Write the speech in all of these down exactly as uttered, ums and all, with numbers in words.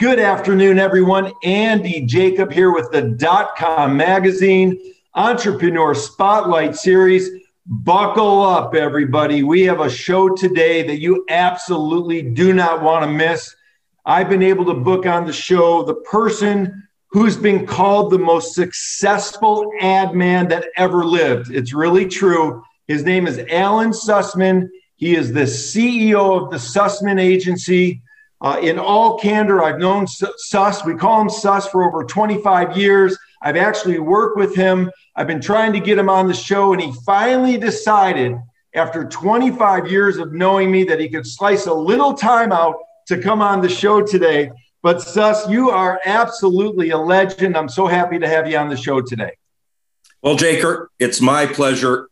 Good afternoon, everyone. Andy Jacob here with the Dotcom Magazine Entrepreneur Spotlight Series. Buckle up, everybody. We have a show today that you absolutely do not want to miss. I've been able to book on the show the person who's been called the most successful ad man that ever lived. It's really true. His name is Alan Sussman. He is the C E O of the Sussman Agency. Uh, in all candor, I've known Suss. We call him Suss for over twenty-five years. I've actually worked with him. I've been trying to get him on the show, and he finally decided after twenty-five years of knowing me that he could slice a little time out to come on the show today. But Suss, you are absolutely a legend. I'm so happy to have you on the show today. Well, Jaker, it's my pleasure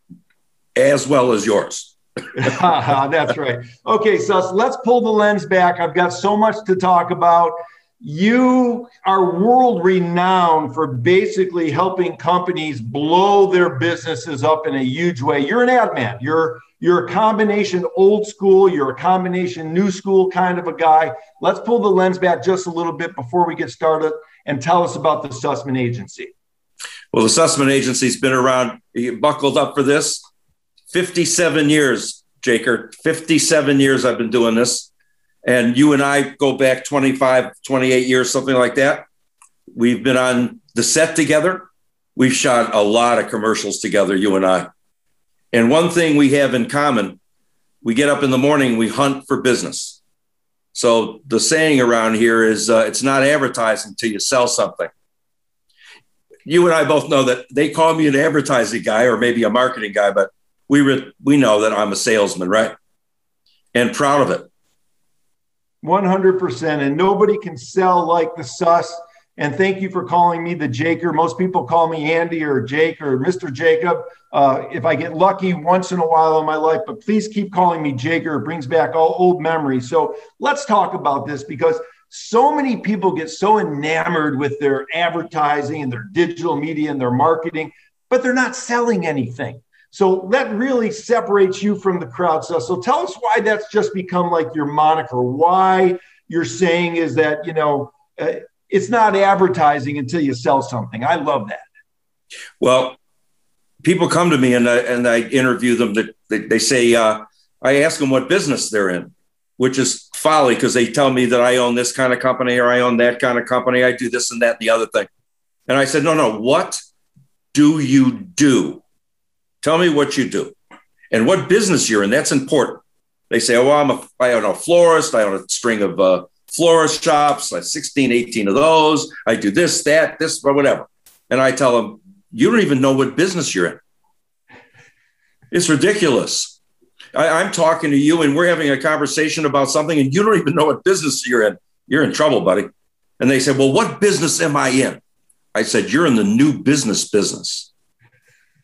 as well as yours. That's right. Okay, Suss, let's pull the lens back. I've got so much to talk about. You are world renowned for basically helping companies blow their businesses up in a huge way. You're an ad man. You're, you're a combination old school. You're a combination new school kind of a guy. Let's pull the lens back just a little bit before we get started and tell us about the Sussman Agency. Well, the Sussman Agency has been around. You buckled up for this. fifty-seven years, Jaker, fifty-seven years I've been doing this. And you and I go back twenty-five, twenty-eight years, something like that. We've been on the set together. We've shot a lot of commercials together, you and I. And one thing we have in common, we get up in the morning, we hunt for business. So the saying around here is uh, it's not advertising till you sell something. You and I both know that they call me an advertising guy or maybe a marketing guy, but We re we know that I'm a salesman, right? And proud of it. one hundred percent. And nobody can sell like the Suss. And thank you for calling me the Jaker. Most people call me Andy or Jake or Mister Jacob. Uh, if I get lucky once in a while in my life, but please keep calling me Jaker. It brings back all old memories. So let's talk about this because so many people get so enamored with their advertising and their digital media and their marketing, but they're not selling anything. So that really separates you from the crowd, Suss. So tell us why that's just become like your moniker. Why you're saying is that, you know, uh, it's not advertising until you sell something. I love that. Well, people come to me and I, and I interview them. That they, they say, uh, I ask them what business they're in, which is folly because they tell me that I own this kind of company or I own that kind of company. I do this and that and the other thing. And I said, no, no, what do you do? Tell me what you do and what business you're in. That's important. They say, oh, well, I'm a, I own a florist. I own a string of uh, florist shops, like sixteen, eighteen of those. I do this, that, this, or whatever. And I tell them, you don't even know what business you're in. It's ridiculous. I, I'm talking to you and we're having a conversation about something and you don't even know what business you're in. You're in trouble, buddy. And they said, well, what business am I in? I said, you're in the new business business.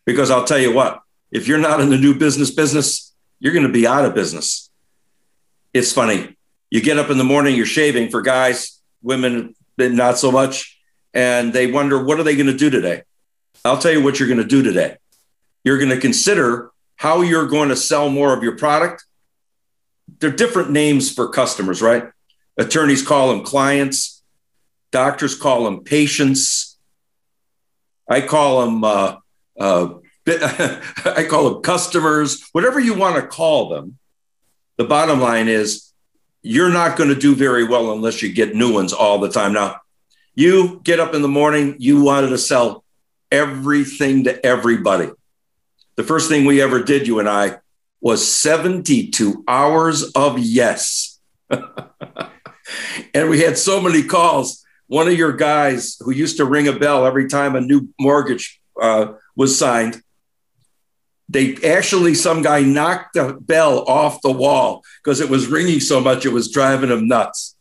Because I'll tell you what, if you're not in the new business business, you're going to be out of business. It's funny. You get up in the morning, you're shaving for guys, women, not so much. And they wonder, what are they going to do today? I'll tell you what you're going to do today. You're going to consider how you're going to sell more of your product. There are different names for customers, right? Attorneys call them clients. Doctors call them patients. I call them... Uh, Uh, I call them customers, whatever you want to call them. The bottom line is you're not going to do very well unless you get new ones all the time. Now, you get up in the morning, you wanted to sell everything to everybody. The first thing we ever did, you and I, was seventy-two hours of yes. And we had so many calls. One of your guys who used to ring a bell every time a new mortgage uh, was signed, they actually, some guy knocked the bell off the wall because it was ringing so much, it was driving him nuts.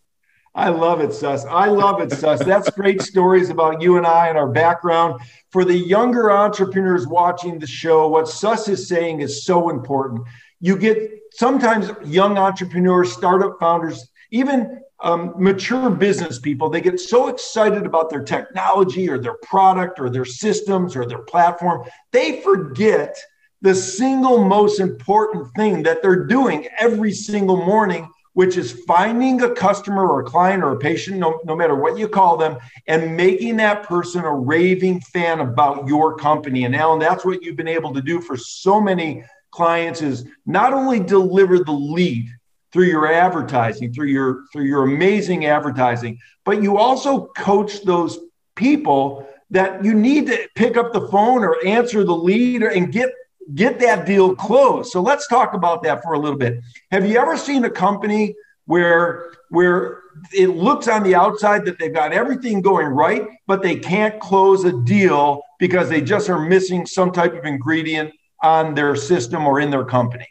I love it, Suss. I love it, Suss. That's great stories about you and I and our background. For the younger entrepreneurs watching the show, what Suss is saying is so important. You get sometimes young entrepreneurs, startup founders, even um, mature business people, they get so excited about their technology or their product or their systems or their platform, they forget the single most important thing that they're doing every single morning, which is finding a customer or a client or a patient, no, no matter what you call them, and making that person a raving fan about your company. And Alan, that's what you've been able to do for so many clients, is not only deliver the lead through your advertising, through your, through your amazing advertising, but you also coach those people that you need to pick up the phone or answer the lead and get Get that deal closed. So let's talk about that for a little bit. Have you ever seen a company where, where it looks on the outside that they've got everything going right, but they can't close a deal because they just are missing some type of ingredient on their system or in their company?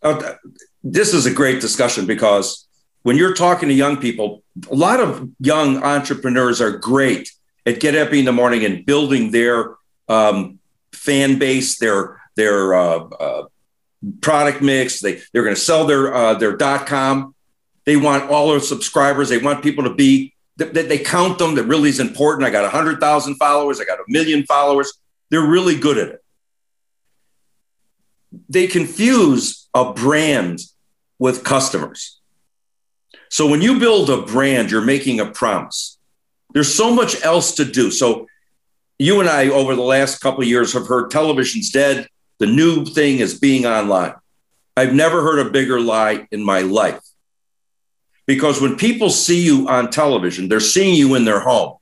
Uh, this is a great discussion, because when you're talking to young people, a lot of young entrepreneurs are great at getting up in the morning and building their um, fan base, their their uh, uh, product mix. They, they're going to sell their uh, their dot-com. They want all their subscribers. They want people to be, that they, they count them. That really is important. I got one hundred thousand followers. I got a million followers. They're really good at it. They confuse a brand with customers. So when you build a brand, you're making a promise. There's so much else to do. So you and I, over the last couple of years, have heard television's dead. The new thing is being online. I've never heard a bigger lie in my life. Because when people see you on television, they're seeing you in their home.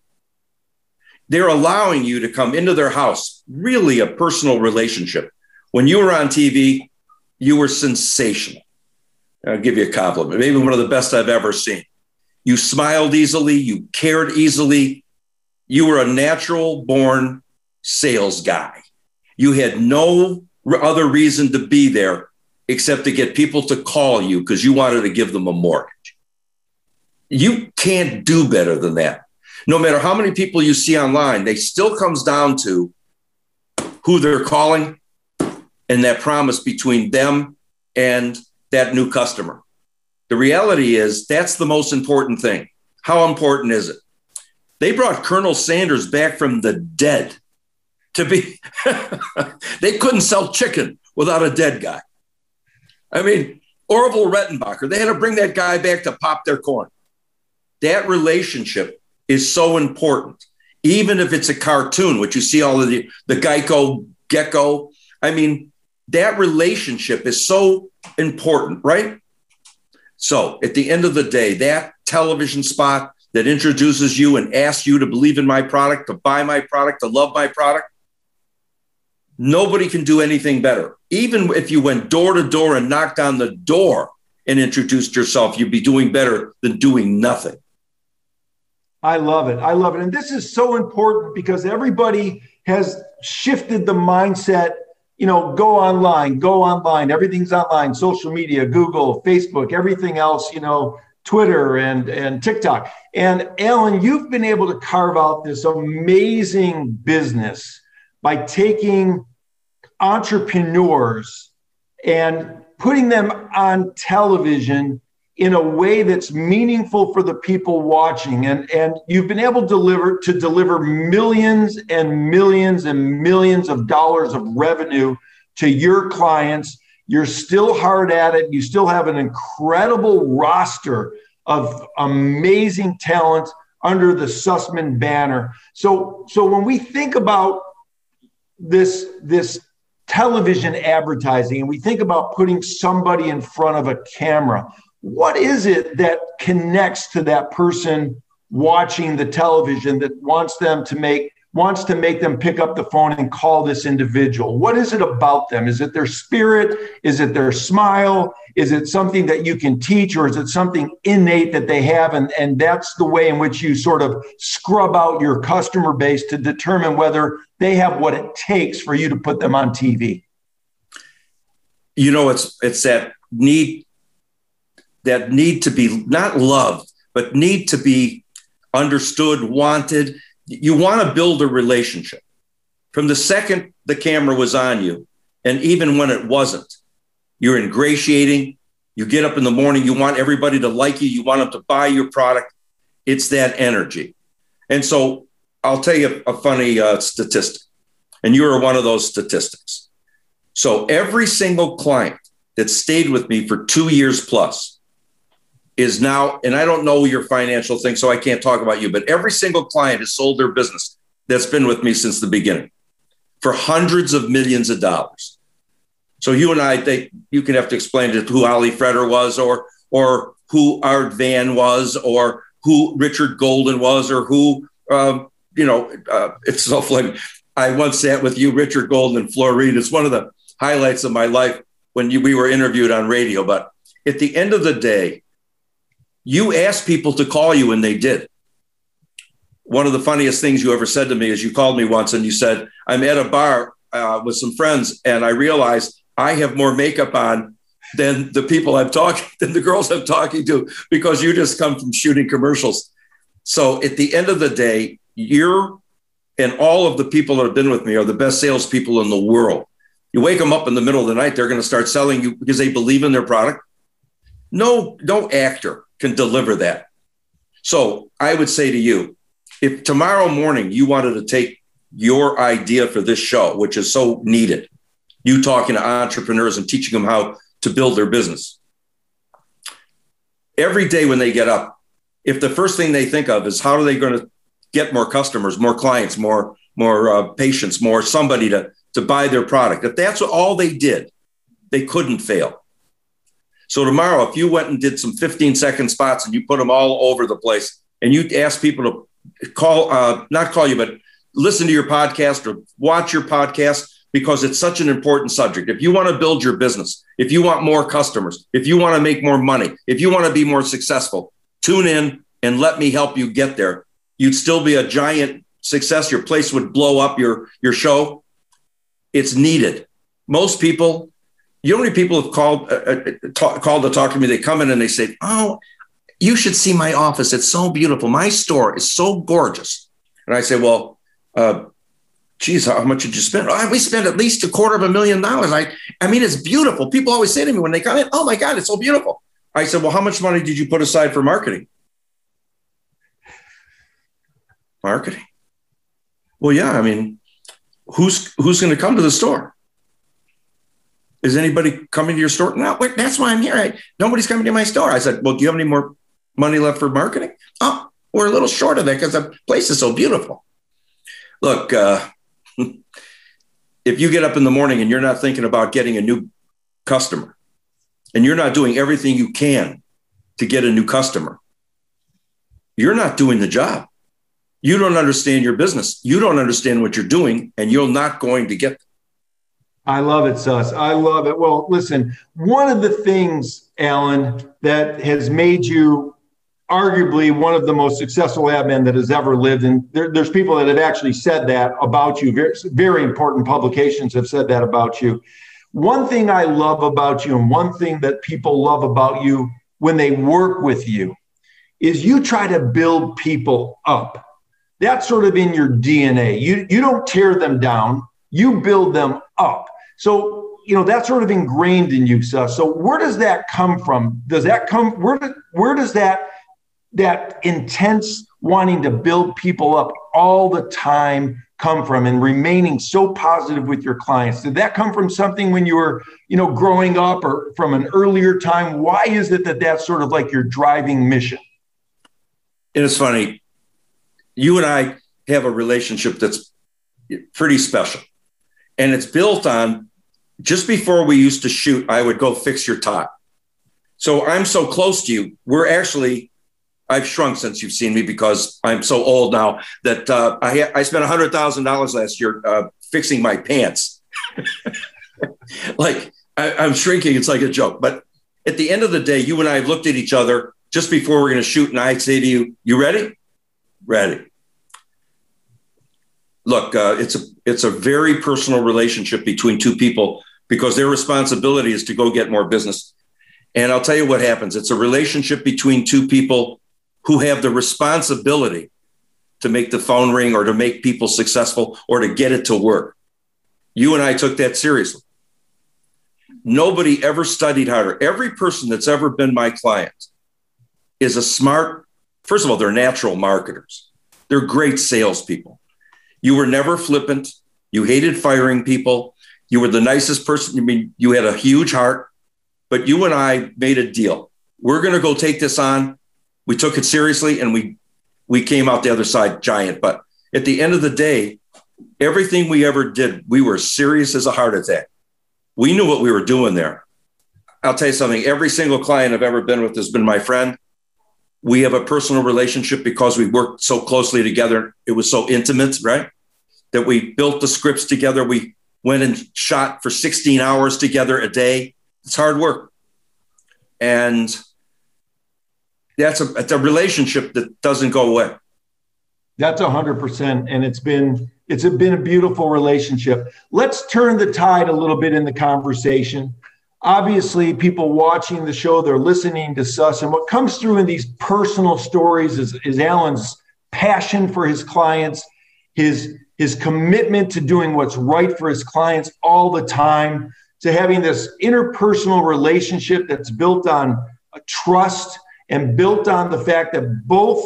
They're allowing you to come into their house, really a personal relationship. When you were on T V, you were sensational. I'll give you a compliment, maybe one of the best I've ever seen. You smiled easily, you cared easily. You were a natural born sales guy. You had no other reason to be there except to get people to call you because you wanted to give them a mortgage. You can't do better than that. No matter how many people you see online, they still comes down to who they're calling and that promise between them and that new customer. The reality is that's the most important thing. How important is it? They brought Colonel Sanders back from the dead to be, they couldn't sell chicken without a dead guy. I mean, Orville Rettenbacher, they had to bring that guy back to pop their corn. That relationship is so important, even if it's a cartoon, which you see all of the, the Geico, Gecko. I mean, that relationship is so important, right? So at the end of the day, that television spot that introduces you and asks you to believe in my product, to buy my product, to love my product. Nobody can do anything better. Even if you went door to door and knocked on the door and introduced yourself, you'd be doing better than doing nothing. I love it. I love it. And this is so important because everybody has shifted the mindset, you know, go online, go online, everything's online, social media, Google, Facebook, everything else, you know, Twitter and, and TikTok. And Alan, you've been able to carve out this amazing business by taking entrepreneurs and putting them on television in a way that's meaningful for the people watching. And, and you've been able to deliver, to deliver millions and millions and millions of dollars of revenue to your clients. You're still hard at it. You still have an incredible roster of amazing talent under the Sussman banner. So, so when we think about this, this television advertising, and we think about putting somebody in front of a camera, what is it that connects to that person watching the television that wants them to make wants to make them pick up the phone and call this individual? What is it about them? Is it their spirit? Is it their smile? Is it something that you can teach, or is it something innate that they have? And, and that's the way in which you sort of scrub out your customer base to determine whether they have what it takes for you to put them on T V. You know, it's it's that need, that need to be not loved, but need to be understood, wanted. You want to build a relationship from the second the camera was on you. And even when it wasn't, you're ingratiating. You get up in the morning, you want everybody to like you. You want them to buy your product. It's that energy. And so I'll tell you a funny uh, statistic, and you are one of those statistics. So every single client that stayed with me for two years plus is now, and I don't know your financial thing, so I can't talk about you, but every single client has sold their business that's been with me since the beginning for hundreds of millions of dollars. So you and I, think you can have to explain to who Ollie Freder was, or or who Art Van was, or who Richard Golden was, or who, um, you know, uh, it's so funny. I once sat with you, Richard Golden, and Florine. It's one of the highlights of my life when you, we were interviewed on radio. But at the end of the day, you asked people to call you, and they did. One of the funniest things you ever said to me is you called me once and you said, I'm at a bar uh, with some friends, and I realized I have more makeup on than the people I'm talking, than the girls I'm talking to, because you just come from shooting commercials. So at the end of the day, you're, and all of the people that have been with me are the best salespeople in the world. You wake them up in the middle of the night, they're going to start selling you because they believe in their product. No, no actor can deliver that. So I would say to you, if tomorrow morning you wanted to take your idea for this show, which is so needed, you talking to entrepreneurs and teaching them how to build their business. Every day when they get up, if the first thing they think of is how are they going to get more customers, more clients, more, more uh, patients, more somebody to, to buy their product. If that's all they did, they couldn't fail. So tomorrow, if you went and did some fifteen second spots and you put them all over the place and you ask people to call, uh, not call you, but listen to your podcast or watch your podcast, because it's such an important subject. If you want to build your business, if you want more customers, if you want to make more money, if you want to be more successful, tune in and let me help you get there. You'd still be a giant success. Your place would blow up, your, your show. It's needed. Most people, you know how many people have called, uh, talk, called to talk to me? They come in and they say, oh, you should see my office. It's so beautiful. My store is so gorgeous. And I say, well, uh, geez, how much did you spend? Oh, we spent at least a quarter of a million dollars. I, I mean, it's beautiful. People always say to me when they come in, oh, my God, it's so beautiful. I said, well, how much money did you put aside for marketing? Marketing? Well, yeah, I mean, who's who's going to come to the store? Is anybody coming to your store? No, wait, that's why I'm here. I, nobody's coming to my store. I said, well, do you have any more money left for marketing? Oh, we're a little short of that because the place is so beautiful. Look, uh, if you get up in the morning and you're not thinking about getting a new customer and you're not doing everything you can to get a new customer, you're not doing the job. You don't understand your business. You don't understand what you're doing, and you're not going to get them. I love it, Suss. I love it. Well, listen, one of the things, Alan, that has made you arguably one of the most successful ad men that has ever lived, and there, there's people that have actually said that about you, very, very important publications have said that about you. One thing I love about you, and one thing that people love about you when they work with you, is you try to build people up. That's sort of in your D N A. You, you don't tear them down. You build them up. So, you know, that's sort of ingrained in you, Suss. So where does that come from? Does that come, where, do, where does that, that intense wanting to build people up all the time come from, and remaining so positive with your clients? Did that come from something when you were, you know, growing up, or from an earlier time? Why is it that that's sort of like your driving mission? It is funny. You and I have a relationship that's pretty special. And it's built on, just before we used to shoot, I would go fix your tie. So I'm so close to you. We're actually I've shrunk since you've seen me because I'm so old now that uh, I, I spent one hundred thousand dollars last year uh, fixing my pants. Like I, I'm shrinking. It's like a joke. But at the end of the day, you and I have looked at each other just before we're going to shoot. And I say to you, you ready? Ready. Look, uh, it's a it's a very personal relationship between two people because their responsibility is to go get more business. And I'll tell you what happens. It's a relationship between two people who have the responsibility to make the phone ring or to make people successful or to get it to work. You and I took that seriously. Nobody ever studied harder. Every person that's ever been my client is a smart, first of all, they're natural marketers. They're great salespeople. You were never flippant. You hated firing people. You were the nicest person. I mean, you had a huge heart, but you and I made a deal. We're going to go take this on. We took it seriously and we, we came out the other side giant. But at the end of the day, everything we ever did, we were serious as a heart attack. We knew what we were doing there. I'll tell you something. Every single client I've ever been with has been my friend. We have a personal relationship because we worked so closely together. It was so intimate, right? That we built the scripts together. We went and shot for sixteen hours together a day. It's hard work. And that's a, it's a relationship that doesn't go away. That's one hundred percent. And it's been, it's been a beautiful relationship. Let's turn the tide a little bit in the conversation. Obviously, people watching the show, they're listening to Suss, and what comes through in these personal stories is, is Alan's passion for his clients, his, his commitment to doing what's right for his clients all the time, to having this interpersonal relationship that's built on a trust and built on the fact that both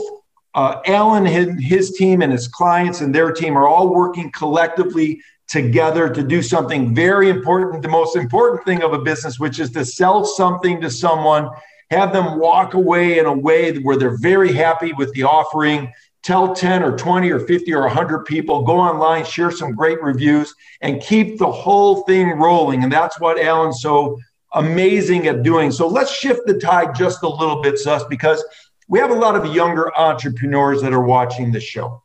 uh, Alan and his team and his clients and their team are all working collectively together to do something very important, the most important thing of a business, which is to sell something to someone, have them walk away in a way where they're very happy with the offering, tell ten or twenty or fifty or one hundred people, go online, share some great reviews, and keep the whole thing rolling. And that's what Alan's so amazing at doing. So let's shift the tide just a little bit, Suss, because we have a lot of younger entrepreneurs that are watching this show.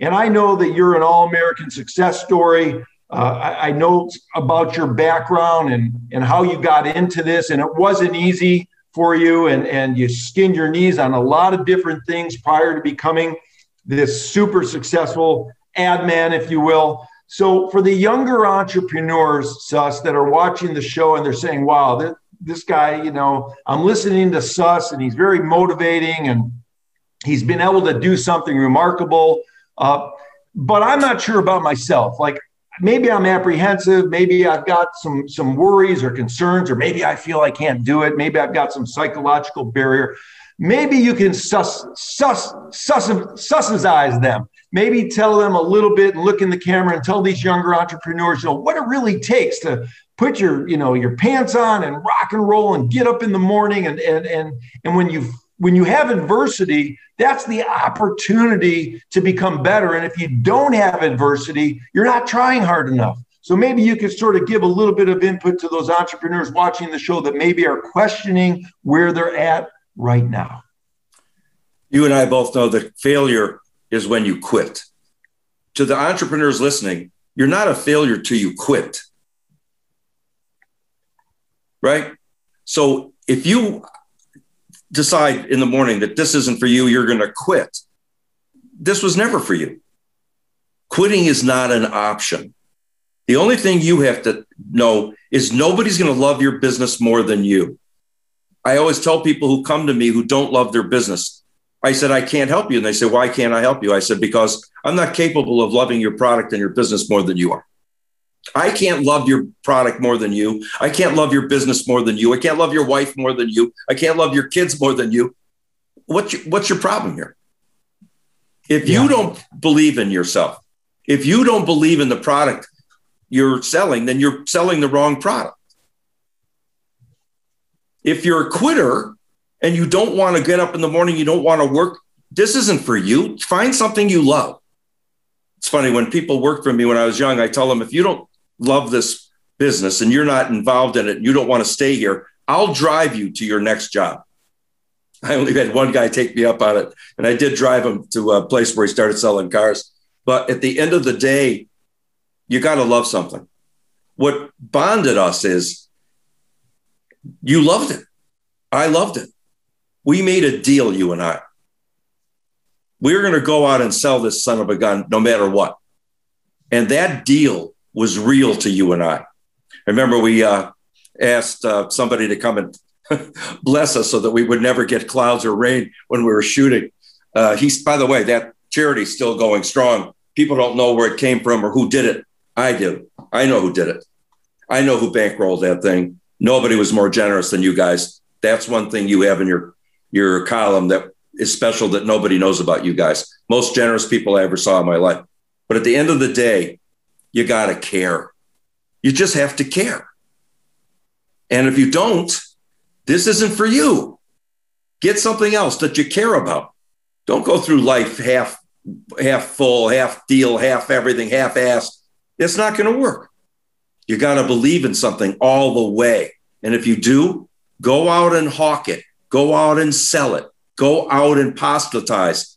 And I know that you're an all-American success story. Uh, I, I know about your background and, and how you got into this, and it wasn't easy for you, and, and you skinned your knees on a lot of different things prior to becoming this super successful ad man, if you will. So for the younger entrepreneurs, Suss, that are watching the show and they're saying, wow, this, this guy, you know, I'm listening to Suss and he's very motivating and he's been able to do something remarkable. Uh, but I'm not sure about myself. Like maybe I'm apprehensive. Maybe I've got some, some worries or concerns, or maybe I feel I can't do it. Maybe I've got some psychological barrier. Maybe you can suss, suss, suss, sussicize them. Maybe tell them a little bit and look in the camera and tell these younger entrepreneurs, you know, what it really takes to put your, you know, your pants on and rock and roll and get up in the morning. And, and, and, and when you When you have adversity, that's the opportunity to become better. And if you don't have adversity, you're not trying hard enough. So maybe you could sort of give a little bit of input to those entrepreneurs watching the show that maybe are questioning where they're at right now. You and I both know that failure is when you quit. To the entrepreneurs listening, you're not a failure till you quit. Right? So if you decide in the morning that this isn't for you, you're going to quit. This was never for you. Quitting is not an option. The only thing you have to know is nobody's going to love your business more than you. I always tell people who come to me who don't love their business, I said, I can't help you. And they say, why can't I help you? I said, because I'm not capable of loving your product and your business more than you are. I can't love your product more than you. I can't love your business more than you. I can't love your wife more than you. I can't love your kids more than you. What's your, what's your problem here? If you yeah. don't believe in yourself, if you don't believe in the product you're selling, then you're selling the wrong product. If you're a quitter and you don't want to get up in the morning, you don't want to work, this isn't for you. Find something you love. It's funny, when people worked for me when I was young, I tell them, if you don't love this business and you're not involved in it and you don't want to stay here, I'll drive you to your next job. I only had one guy take me up on it. And I did drive him to a place where he started selling cars. But at the end of the day, you got to love something. What bonded us is you loved it. I loved it. We made a deal, you and I. We were going to go out and sell this son of a gun no matter what. And that deal was real to you and I. I remember we uh, asked uh, somebody to come and bless us so that we would never get clouds or rain when we were shooting. Uh, he's, by the way, that charity's still going strong. People don't know where it came from or who did it. I do. I know who did it. I know who bankrolled that thing. Nobody was more generous than you guys. That's one thing you have in your, your column that is special that nobody knows about you guys. Most generous people I ever saw in my life. But at the end of the day, you got to care. You just have to care. And if you don't, this isn't for you. Get something else that you care about. Don't go through life half half full, half deal, half everything, half assed. It's not going to work. You got to believe in something all the way. And if you do, go out and hawk it. Go out and sell it. Go out and proselytize.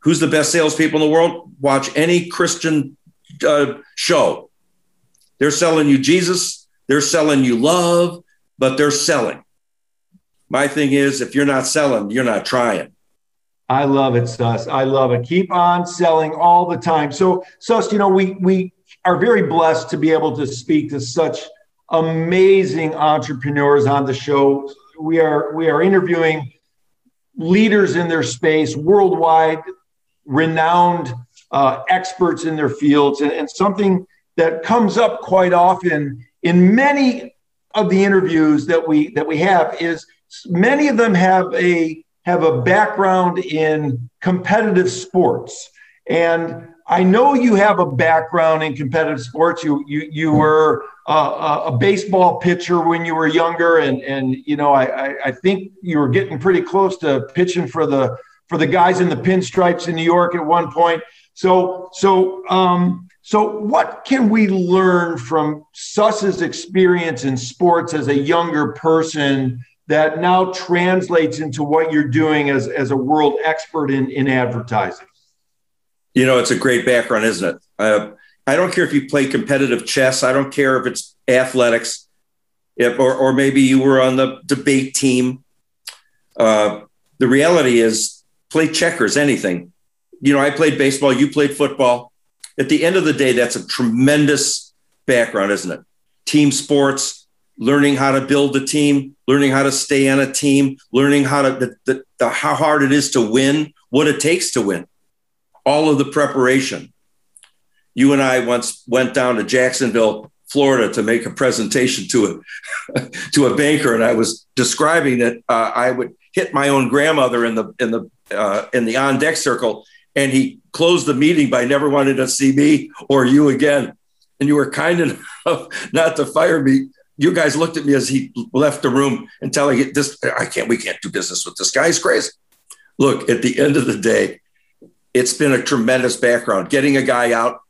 Who's the best salespeople in the world? Watch any Christian uh, show. They're selling you Jesus. They're selling you love, but they're selling. My thing is, if you're not selling, you're not trying. I love it, Suss. I love it. Keep on selling all the time. So, Suss, you know, we we are very blessed to be able to speak to such amazing entrepreneurs on the show. We are we are interviewing leaders in their space, worldwide, renowned uh, experts in their fields, and, and something that comes up quite often in many of the interviews that we that we have is many of them have a have a background in competitive sports. And I know you have a background in competitive sports. You you you were a, a baseball pitcher when you were younger, and and you know I I think you were getting pretty close to pitching for the for the guys in the pinstripes in New York at one point. So so um so what can we learn from Suss's experience in sports as a younger person that now translates into what you're doing as, as a world expert in, in advertising? You know, it's a great background, isn't it? Uh, I don't care if you play competitive chess. I don't care if it's athletics, if, or, or maybe you were on the debate team. Uh, the reality is play checkers, anything. You know, I played baseball, you played football. At the end of the day, that's a tremendous background, isn't it? Team sports, learning how to build a team, learning how to stay on a team, learning how to the, the, the, how hard it is to win, what it takes to win, all of the preparation. You and I once went down to Jacksonville, Florida, to make a presentation to a to a banker, and I was describing that uh, I would hit my own grandmother in the in the uh, in the on deck circle, and he closed the meeting by never wanting to see me or you again. And you were kind enough not to fire me. You guys looked at me as he left the room and telling it this, I can't, we can't do business with this guy. He's crazy. Look, at the end of the day, it's been a tremendous background. Getting a guy out,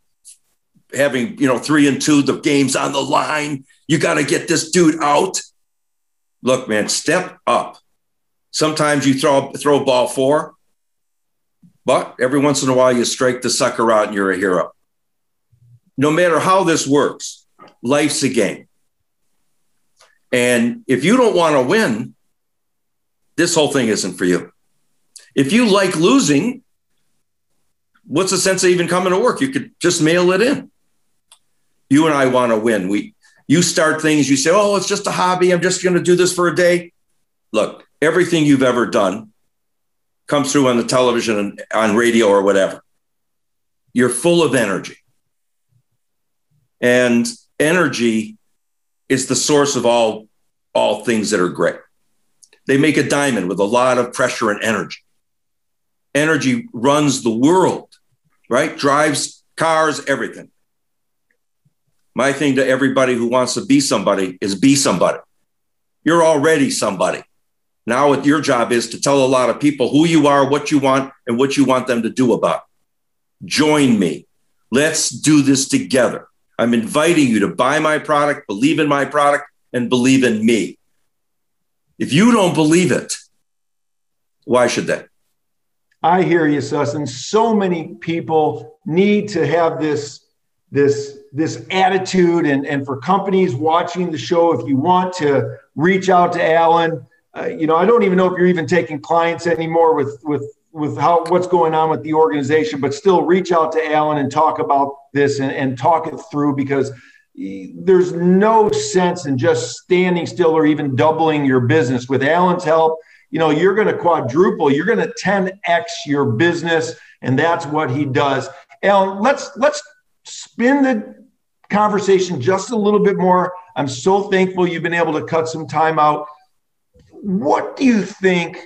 having, you know, three and two, the game's on the line. You got to get this dude out. Look, man, step up. Sometimes you throw, throw ball four, but every once in a while you strike the sucker out and you're a hero. No matter how this works, life's a game. And if you don't want to win, this whole thing isn't for you. If you like losing, what's the sense of even coming to work? You could just mail it in. You and I want to win. We, you start things, you say, oh, it's just a hobby. I'm just going to do this for a day. Look, everything you've ever done comes through on the television and on radio or whatever. You're full of energy. And energy is the source of all, all things that are great. They make a diamond with a lot of pressure and energy. Energy runs the world, right? Drives cars, everything. My thing to everybody who wants to be somebody is be somebody. You're already somebody. Now what your job is to tell a lot of people who you are, what you want, and what you want them to do about it. Join me. Let's do this together. I'm inviting you to buy my product, believe in my product, and believe in me. If you don't believe it, Why should they? I hear you, Sussman. So many people need to have this this this attitude, and and for companies watching the show, if you want to reach out to Alan, uh, you know, I don't even know if you're even taking clients anymore with with with how what's going on with the organization, but still reach out to Alan and talk about this and, and talk it through, because there's no sense in just standing still or even doubling your business. With Alan's help, you know, you're going to quadruple, you're going to ten X your business, and that's what he does. Alan, let's let's spin the conversation just a little bit more. I'm so thankful you've been able to cut some time out. What do you think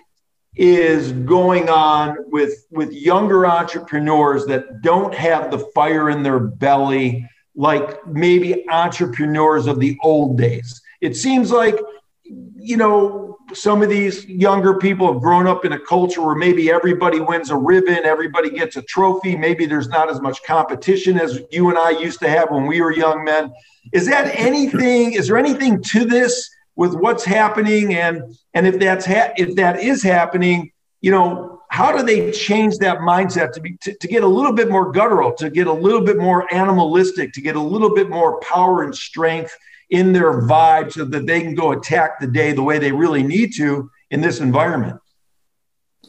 is going on with, with younger entrepreneurs that don't have the fire in their belly like maybe entrepreneurs of the old days? It seems like, you know, some of these younger people have grown up in a culture where maybe everybody wins a ribbon, everybody gets a trophy. Maybe there's not as much competition as you and I used to have when we were young men. Is that anything, is there anything to this with what's happening? And, and if that's, ha- if that is happening, you know, how do they change that mindset to be, to, to get a little bit more guttural, to get a little bit more animalistic, to get a little bit more power and strength in their vibe so that they can go attack the day the way they really need to in this environment?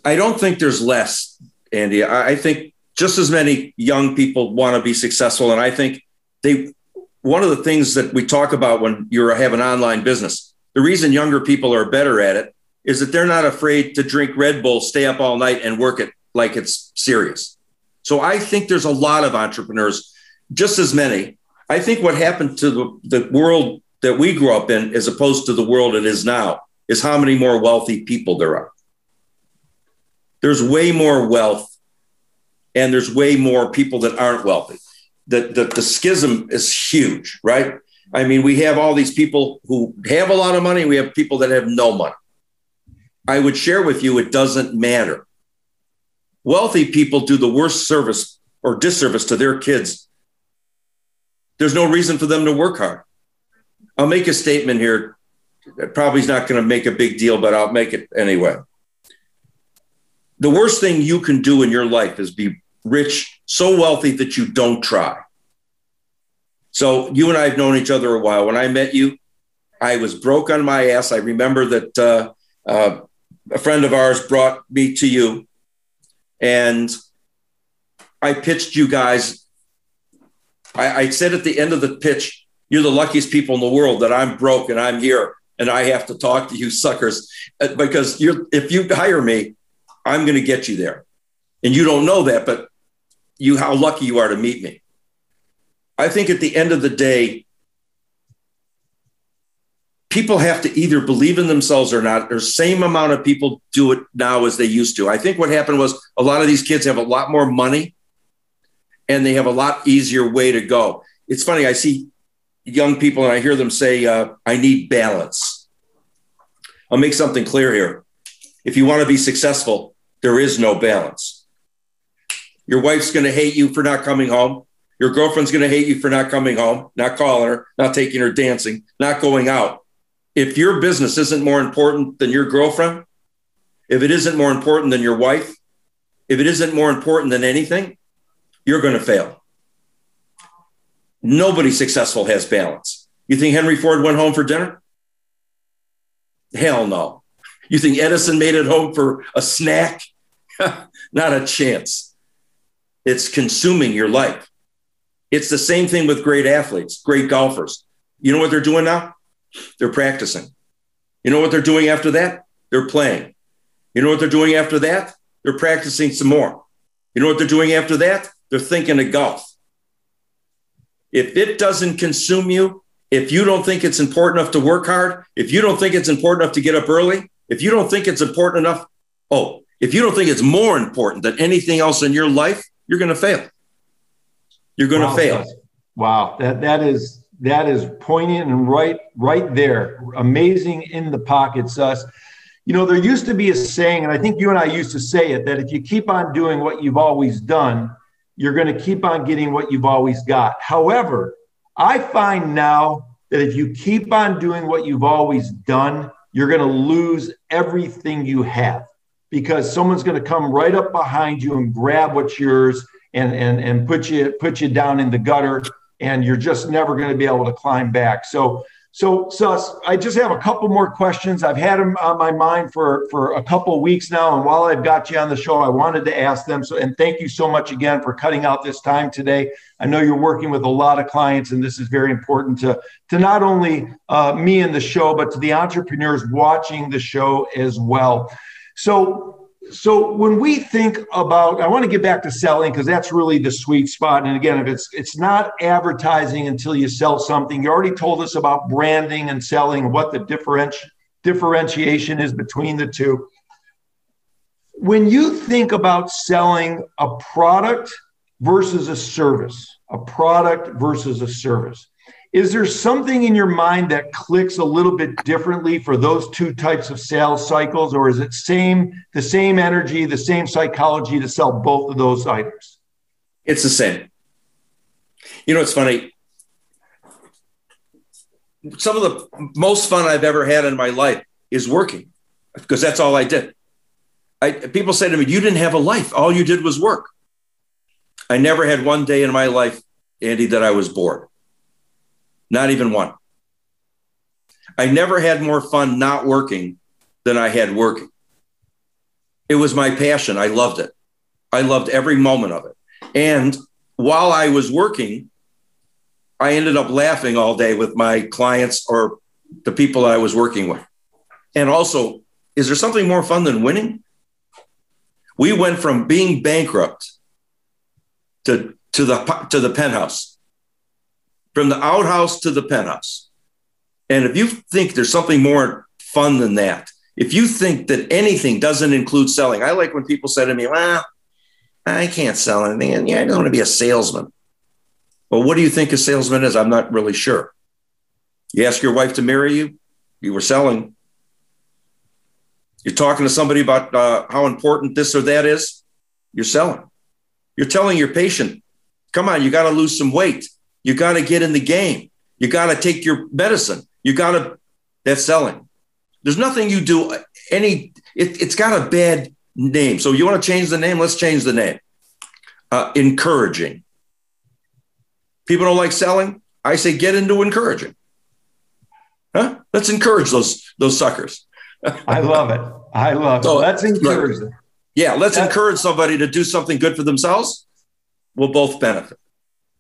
I don't think there's less, Andy. I think just as many young people want to be successful. And I think they, one of the things that we talk about when you have an online business, the reason younger people are better at it is that they're not afraid to drink Red Bull, stay up all night, and work it like it's serious. So I think there's a lot of entrepreneurs, just as many. I think what happened to the, the world that we grew up in, as opposed to the world it is now, is how many more wealthy people there are. There's way more wealth, and there's way more people that aren't wealthy. The, the, the schism is huge, right? I mean, we have all these people who have a lot of money. We have people that have no money. I would share with you, it doesn't matter. Wealthy people do the worst service or disservice to their kids. There's no reason for them to work hard. I'll make a statement here. It probably is not going to make a big deal, but I'll make it anyway. The worst thing you can do in your life is be rich, so wealthy that you don't try. So you and I have known each other a while. When I met you, I was broke on my ass. I remember that uh, uh, a friend of ours brought me to you, and I pitched you guys. I said at the end of the pitch, you're the luckiest people in the world that I'm broke and I'm here and I have to talk to you suckers, because you're, if you hire me, I'm going to get you there. And you don't know that, but you, how lucky you are to meet me. I think at the end of the day, people have to either believe in themselves or not. There's the same amount of people do it now as they used to. I think what happened was a lot of these kids have a lot more money, and they have a lot easier way to go. It's funny. I see young people and I hear them say, uh, I need balance. I'll make something clear here. If you want to be successful, there is no balance. Your wife's going to hate you for not coming home. Your girlfriend's going to hate you for not coming home, not calling her, not taking her dancing, not going out. If your business isn't more important than your girlfriend, if it isn't more important than your wife, if it isn't more important than anything, you're going to fail. Nobody successful has balance. You think Henry Ford went home for dinner? Hell no. You think Edison made it home for a snack? Not a chance. It's consuming your life. It's the same thing with great athletes, great golfers. You know what they're doing now? They're practicing. You know what they're doing after that? They're playing. You know what they're doing after that? They're practicing some more. You know what they're doing after that? They're thinking of golf. If it doesn't consume you, if you don't think it's important enough to work hard, if you don't think it's important enough to get up early, if you don't think it's important enough, oh, if you don't think it's more important than anything else in your life, you're going to fail. You're going to fail. Wow. That, that is, that is poignant and right, right there. Amazing in the pocket, Suss. You know, there used to be a saying, and I think you and I used to say it, that if you keep on doing what you've always done, you're going to keep on getting what you've always got. However, I find now that if you keep on doing what you've always done, you're going to lose everything you have. because someone's going to come right up behind you and grab what's yours and, and, and put you, put you down in the gutter, and you're just never going to be able to climb back. So, so, Suss, I just have a couple more questions. I've had them on my mind for, for a couple of weeks now. And while I've got you on the show, I wanted to ask them. So, and thank you so much again for cutting out this time today. I know you're working with a lot of clients, and this is very important to, to not only uh, me and the show, but to the entrepreneurs watching the show as well. So, so when we think about, I want to get back to selling, because that's really the sweet spot. And again, if it's it's not advertising until you sell something. You already told us about branding and selling, what the differenti- differentiation is between the two. When you think about selling a product versus a service, a product versus a service, is there something in your mind that clicks a little bit differently for those two types of sales cycles, or is it same the same energy, the same psychology to sell both of those items? It's the same. You know, it's funny. Some of the most fun I've ever had in my life is working, because that's all I did. I, people say to me, "You didn't have a life. All you did was work." I never had one day in my life, Andy, that I was bored. Not even one. I never had more fun not working than I had working. It was my passion. I loved it. I loved every moment of it. And while I was working, I ended up laughing all day with my clients or the people I was working with. And also, is there something more fun than winning? We went from being bankrupt to, to the, to the penthouse. From the outhouse to the penthouse. And if you think there's something more fun than that, if you think that anything doesn't include selling, I like when people say to me, "Well, I can't sell anything. And yeah, I don't want to be a salesman." Well, what do you think a salesman is? I'm not really sure. You ask your wife to marry you, you were selling. You're talking to somebody about uh, how important this or that is, you're selling. You're telling your patient, "Come on, you got to lose some weight. You got to get in the game. You got to take your medicine. You got to," that's selling. There's nothing you do any, it, it's got a bad name. So you want to change the name? Let's change the name. Uh, encouraging. People don't like selling. I say, get into encouraging. Huh? Let's encourage those, those suckers. I love it. I love so, it. Let's encourage them. Yeah. Let's that's- encourage somebody to do something good for themselves. We'll both benefit.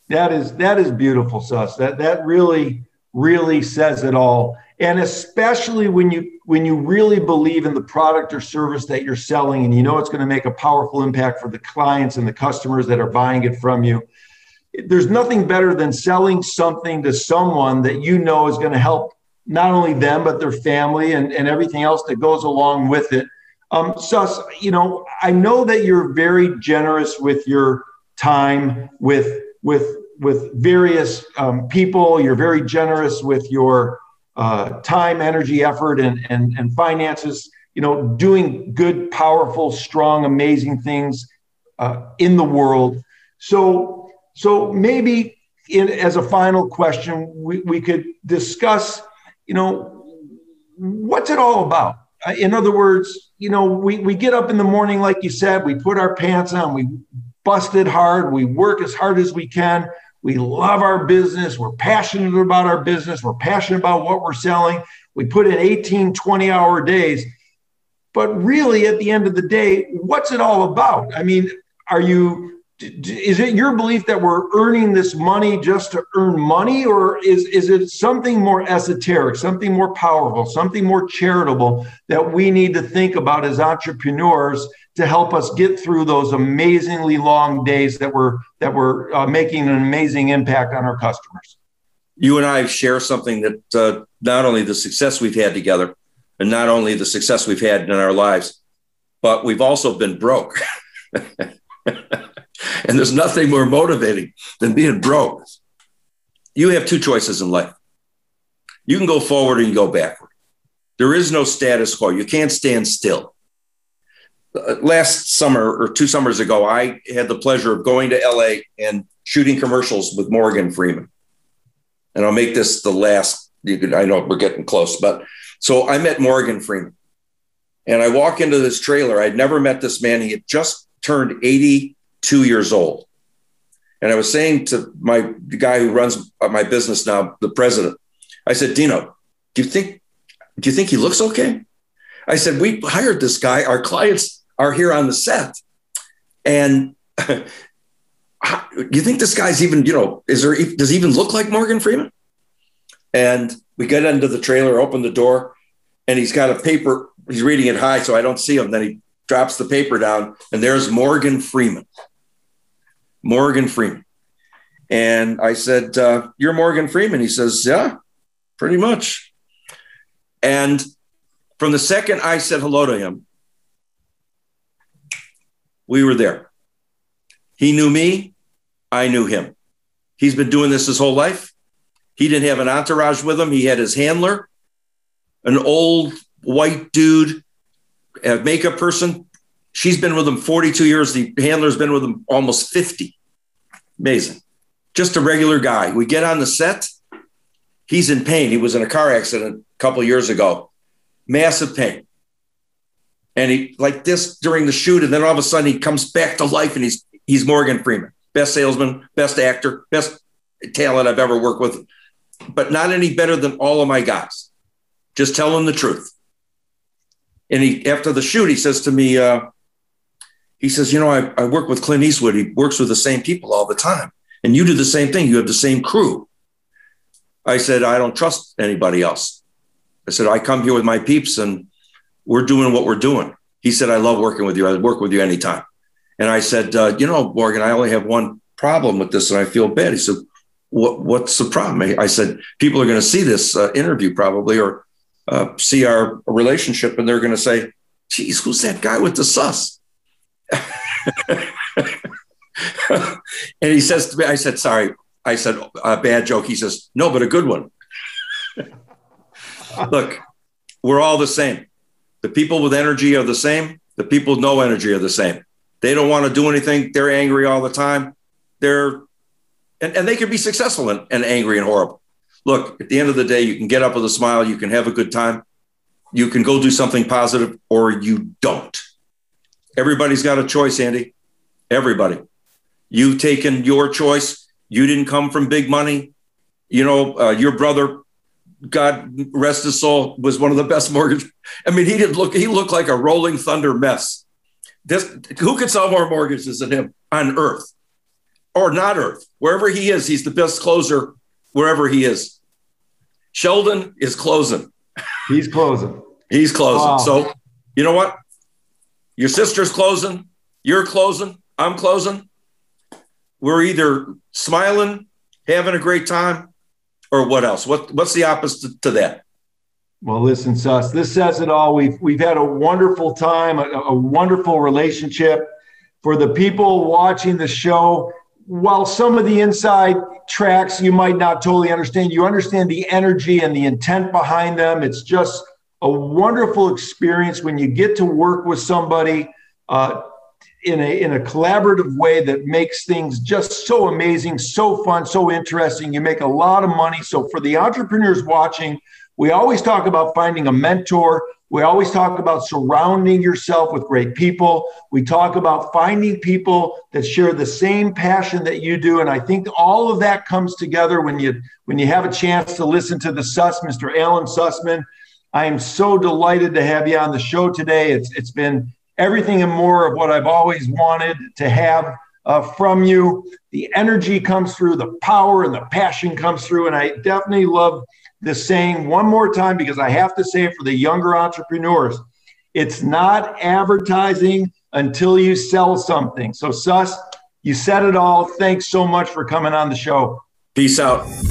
That is that is beautiful, Suss. That that really, really says it all. And especially when you when you really believe in the product or service that you're selling, and you know it's going to make a powerful impact for the clients and the customers that are buying it from you. There's nothing better than selling something to someone that you know is going to help not only them, but their family and, and everything else that goes along with it. Um, Suss, you know, I know that you're very generous with your time, with with with various um, people. You're very generous with your uh, time, energy, effort, and, and, and finances, you know, doing good, powerful, strong, amazing things uh, in the world. So, so maybe in, as a final question, we, we could discuss, you know, what's it all about? In other words, you know, we, we get up in the morning, like you said, we put our pants on, we busted hard, we work as hard as we can. We love our business. We're passionate about our business. We're passionate about what we're selling. We put in eighteen, twenty hour days. But really, at the end of the day, what's it all about? I mean, are you, is it your belief that we're earning this money just to earn money? Or is, is it something more esoteric, something more powerful, something more charitable that we need to think about as entrepreneurs to help us get through those amazingly long days that we're that we're uh, making an amazing impact on our customers? You and I share something that uh, not only the success we've had together, and not only the success we've had in our lives, but we've also been broke. And there's nothing more motivating than being broke. You have two choices in life. You can go forward and you go backward. There is no status quo. You can't stand still. Last summer or two summers ago, I had the pleasure of going to L A and shooting commercials with Morgan Freeman. And I'll make this the last, you can, I know we're getting close, but so I met Morgan Freeman. And I walk into this trailer. I'd never met this man. He had just turned eighty-two years old. And I was saying to my the guy who runs my business now, the president, I said, Dino, do you think, do you think he looks okay? I said, we hired this guy. Our clients are here on the set. And how, you think this guy's even, you know, is there, does he even look like Morgan Freeman? And we get into the trailer, open the door, and he's got a paper. He's reading it high, so I don't see him. Then he drops the paper down, and there's Morgan Freeman. Morgan Freeman. And I said, uh, you're Morgan Freeman. He says, yeah, pretty much. And from the second I said hello to him, we were there. He knew me. I knew him. He's been doing this his whole life. He didn't have an entourage with him. He had his handler, an old white dude, a makeup person. She's been with him forty-two years. The handler's been with him almost fifty. Amazing. Just a regular guy. We get on the set. He's in pain. He was in a car accident a couple of years ago. Massive pain. And he like this during the shoot. And then all of a sudden he comes back to life and he's, he's Morgan Freeman, best salesman, best actor, best talent I've ever worked with, but not any better than all of my guys. Just tell him the truth. And he, after the shoot, he says to me, uh, he says, you know, I, I work with Clint Eastwood. He works with the same people all the time. And you do the same thing. You have the same crew. I said, I don't trust anybody else. I said, I come here with my peeps and we're doing what we're doing. He said, I love working with you. I'd work with you anytime. And I said, uh, you know, Morgan, I only have one problem with this and I feel bad. He said, what, what's the problem? I said, people are going to see this uh, interview probably, or Uh, see our relationship, and they're going to say, geez, who's that guy with the sus? And he says to me, I said, sorry. I said, a bad joke. He says, no, but a good one. Look, we're all the same. The people with energy are the same. The people with no energy are the same. They don't want to do anything. They're angry all the time. They're, and, and they can be successful and, and angry and horrible. Look, at the end of the day, you can get up with a smile. You can have a good time. You can go do something positive, or you don't. Everybody's got a choice, Andy. Everybody. You've taken your choice. You didn't come from big money. You know, uh, your brother, God rest his soul, was one of the best mortgage. I mean, he didn't look, he looked like a rolling thunder mess. This, who could sell more mortgages than him on earth or not earth? Wherever he is, he's the best closer. Wherever he is, Sheldon is closing. He's closing. He's closing. Oh. So you know what? Your sister's closing. You're closing. I'm closing. We're either smiling, having a great time, or what else? What What's the opposite to that? Well, listen, Suss, this says it all. We've, we've had a wonderful time, a, a wonderful relationship. For the people watching the show, while some of the inside tracks you might not totally understand, you understand the energy and the intent behind them. It's just a wonderful experience when you get to work with somebody uh, in a in a collaborative way that makes things just so amazing, so fun, so interesting. You make a lot of money. So for the entrepreneurs watching, we always talk about finding a mentor. We always talk about surrounding yourself with great people. We talk about finding people that share the same passion that you do. And I think all of that comes together when you when you have a chance to listen to the Suss, Mister Alan Sussman. I am so delighted to have you on the show today. It's It's been everything and more of what I've always wanted to have uh, from you. The energy comes through, the power and the passion comes through. And I definitely love this saying one more time, because I have to say it for the younger entrepreneurs. It's not advertising until you sell something. So Suss, you said it all. Thanks so much for coming on the show. Peace out.